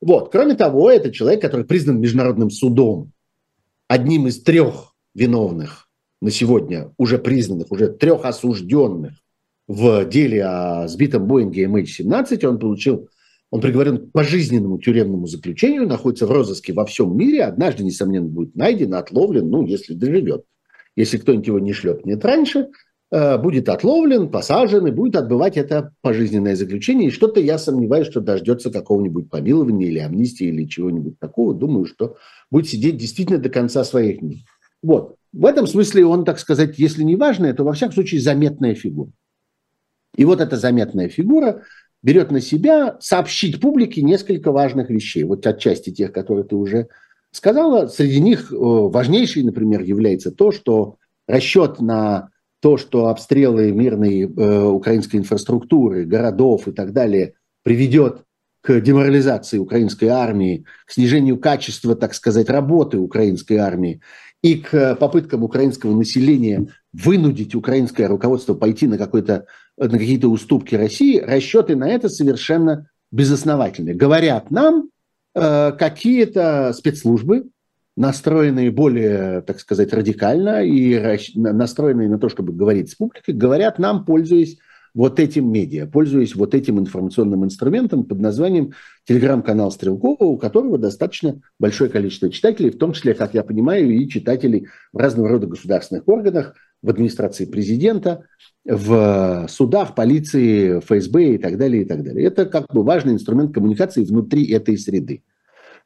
Вот. Кроме того, это человек, который признан международным судом одним из трех виновных на сегодня, уже признанных, уже трех осужденных в деле о сбитом Боинге эм эйч семнадцать. Он получил Он приговорен к пожизненному тюремному заключению, находится в розыске во всем мире, однажды, несомненно, будет найден, отловлен, ну, если доживет. Если кто-нибудь его не шлепнет раньше, будет отловлен, посажен и будет отбывать это пожизненное заключение. И что-то я сомневаюсь, что дождется какого-нибудь помилования или амнистии или чего-нибудь такого. Думаю, что будет сидеть действительно до конца своих дней. Вот. В этом смысле он, так сказать, если не важный, то во всяком случае заметная фигура. И вот эта заметная фигура берет на себя сообщить публике несколько важных вещей. Вот отчасти тех, которые ты уже сказала, среди них важнейшей, например, является то, что расчет на то, что обстрелы мирной э, украинской инфраструктуры, городов и так далее приведет к деморализации украинской армии, к снижению качества, так сказать, работы украинской армии и к попыткам украинского населения вынудить украинское руководство пойти на, какой-то, на какие-то уступки России, расчеты на это совершенно безосновательны. Говорят нам э, какие-то спецслужбы, настроенные более, так сказать, радикально и настроенные на то, чтобы говорить с публикой, говорят нам, пользуясь вот этим медиа, пользуясь вот этим информационным инструментом под названием телеграм-канал Стрелкова, у которого достаточно большое количество читателей, в том числе, как я понимаю, и читателей в разного рода государственных органах, в администрации президента, в судах, в полиции, эф эс бэ и так далее, и так далее. Это как бы важный инструмент коммуникации внутри этой среды.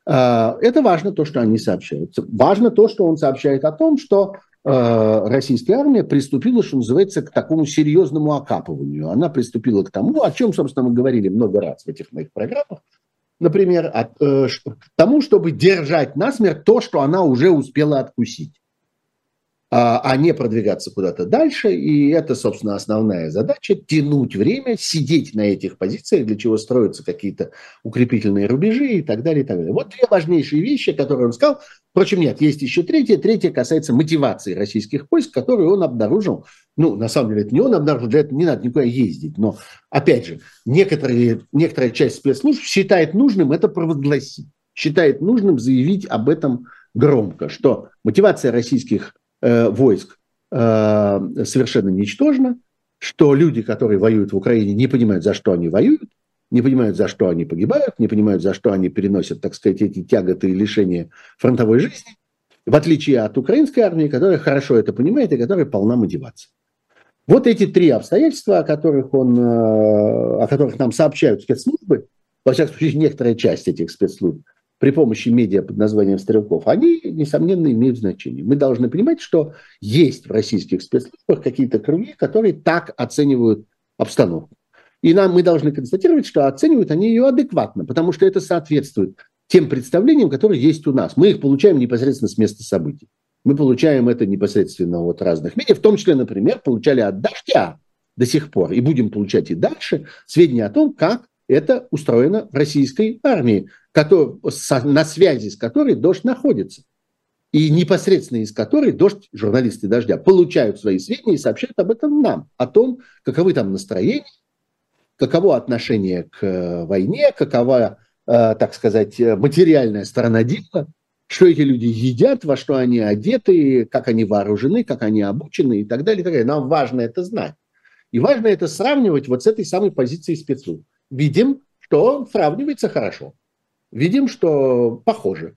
Это важно то, что они сообщают. Важно то, что он сообщает о том, что российская армия приступила, что называется, к такому серьезному окапыванию. Она приступила к тому, о чем, собственно, мы говорили много раз в этих моих программах, например, к тому, чтобы держать насмерть то, что она уже успела откусить, а не продвигаться куда-то дальше. И это, собственно, основная задача – тянуть время, сидеть на этих позициях, для чего строятся какие-то укрепительные рубежи и так далее, и так далее. Вот две важнейшие вещи, которые он сказал. Впрочем, нет, есть еще третья. Третья касается мотивации российских войск, которую он обнаружил. Ну, на самом деле, это не он обнаружил, для этого не надо никуда ездить. Но, опять же, некоторые, некоторая часть спецслужб считает нужным это провозгласить, считает нужным заявить об этом громко, что мотивация российских войск э, совершенно ничтожно, что люди, которые воюют в Украине, не понимают, за что они воюют, не понимают, за что они погибают, не понимают, за что они переносят, так сказать, эти тяготы и лишения фронтовой жизни, в отличие от украинской армии, которая хорошо это понимает и которая полна мотивации. Вот эти три обстоятельства, о которых, он, э, о которых нам сообщают спецслужбы, во всяком случае, некоторая часть этих спецслужб, при помощи медиа под названием Стрелков, они, несомненно, имеют значение. Мы должны понимать, что есть в российских спецслужбах какие-то круги, которые так оценивают обстановку. И нам мы должны констатировать, что оценивают они ее адекватно, потому что это соответствует тем представлениям, которые есть у нас. Мы их получаем непосредственно с места событий. Мы получаем это непосредственно от разных медиа, в том числе, например, получали от «Дождя» до сих пор, и будем получать и дальше сведения о том, как это устроено в российской армии, который, на связи с которой «Дождь» находится. И непосредственно из которой «Дождь», журналисты «Дождя» получают свои сведения и сообщают об этом нам, о том, каковы там настроения, каково отношение к войне, какова, так сказать, материальная сторона дела, что эти люди едят, во что они одеты, как они вооружены, как они обучены и так далее. И так далее. Нам важно это знать. И важно это сравнивать вот с этой самой позицией спецслужб. Видим, что сравнивается хорошо. Видим, что похоже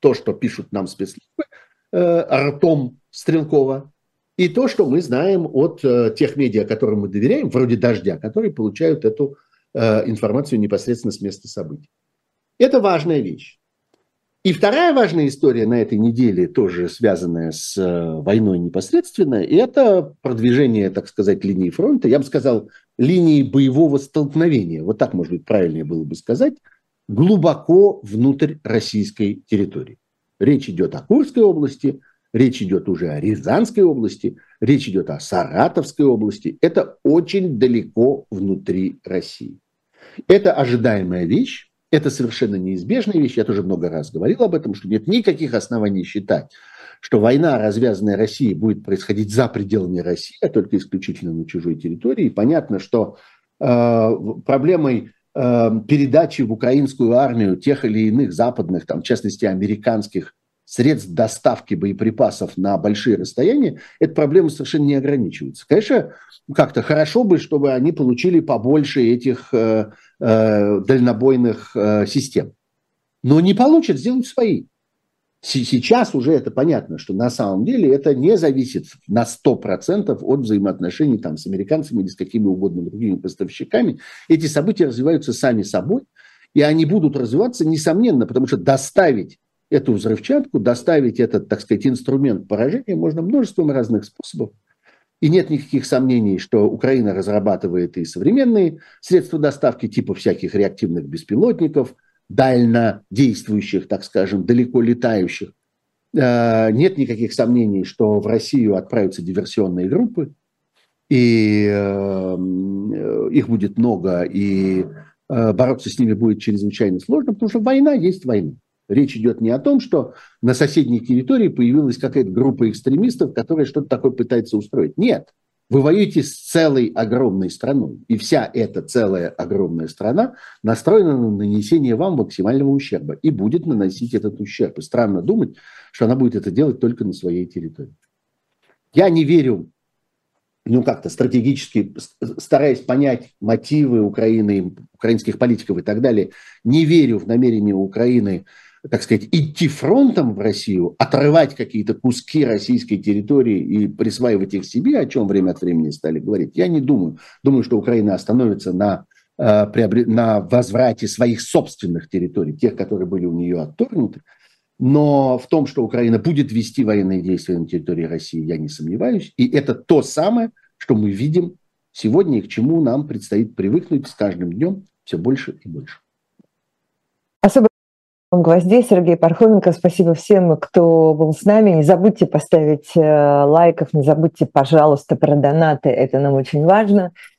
то, что пишут нам спецслужбы э, ртом Стрелкова, и то, что мы знаем от э, тех медиа, которым мы доверяем, вроде «Дождя», которые получают эту э, информацию непосредственно с места событий. Это важная вещь. И вторая важная история на этой неделе, тоже связанная с э, войной непосредственно, это продвижение, так сказать, линии фронта, я бы сказал, линии боевого столкновения, вот так, может быть, правильнее было бы сказать, глубоко внутрь российской территории. Речь идет о Курской области, речь идет уже о Рязанской области, речь идет о Саратовской области. Это очень далеко внутри России. Это ожидаемая вещь, это совершенно неизбежная вещь. Я тоже много раз говорил об этом, что нет никаких оснований считать, что война, развязанная Россией, будет происходить за пределами России, а только исключительно на чужой территории. И понятно, что э, проблемой передачи в украинскую армию тех или иных западных, там, в частности, американских средств доставки боеприпасов на большие расстояния, эта проблема совершенно не ограничивается. Конечно, как-то хорошо бы, чтобы они получили побольше этих э, э, дальнобойных э, систем. Но не получат, сделают свои. Сейчас уже это понятно, что на самом деле это не зависит на сто процентов от взаимоотношений там, с американцами или с какими угодно другими поставщиками. Эти события развиваются сами собой, и они будут развиваться, несомненно, потому что доставить эту взрывчатку, доставить этот, так сказать, инструмент поражения можно множеством разных способов. И нет никаких сомнений, что Украина разрабатывает и современные средства доставки, типа всяких реактивных беспилотников, дальнодействующих, так скажем, далеко летающих. Нет никаких сомнений, что в Россию отправятся диверсионные группы, и их будет много, и бороться с ними будет чрезвычайно сложно, потому что война есть война. Речь идет не о том, что на соседней территории появилась какая-то группа экстремистов, которая что-то такое пытается устроить. Нет. Вы воюете с целой огромной страной. И вся эта целая огромная страна настроена на нанесение вам максимального ущерба. И будет наносить этот ущерб. И странно думать, что она будет это делать только на своей территории. Я не верю, ну как-то стратегически, стараясь понять мотивы Украины, украинских политиков и так далее, не верю в намерение Украины, так сказать, идти фронтом в Россию, отрывать какие-то куски российской территории и присваивать их себе, о чем время от времени стали говорить, я не думаю. Думаю, что Украина остановится на, на возврате своих собственных территорий, тех, которые были у нее отторгнуты. Но в том, что Украина будет вести военные действия на территории России, я не сомневаюсь. И это то самое, что мы видим сегодня и к чему нам предстоит привыкнуть с каждым днем все больше и больше. Особо гвоздей Сергей Пархоменко. Спасибо всем, кто был с нами. Не забудьте поставить лайков, не забудьте, пожалуйста, про донаты. Это нам очень важно.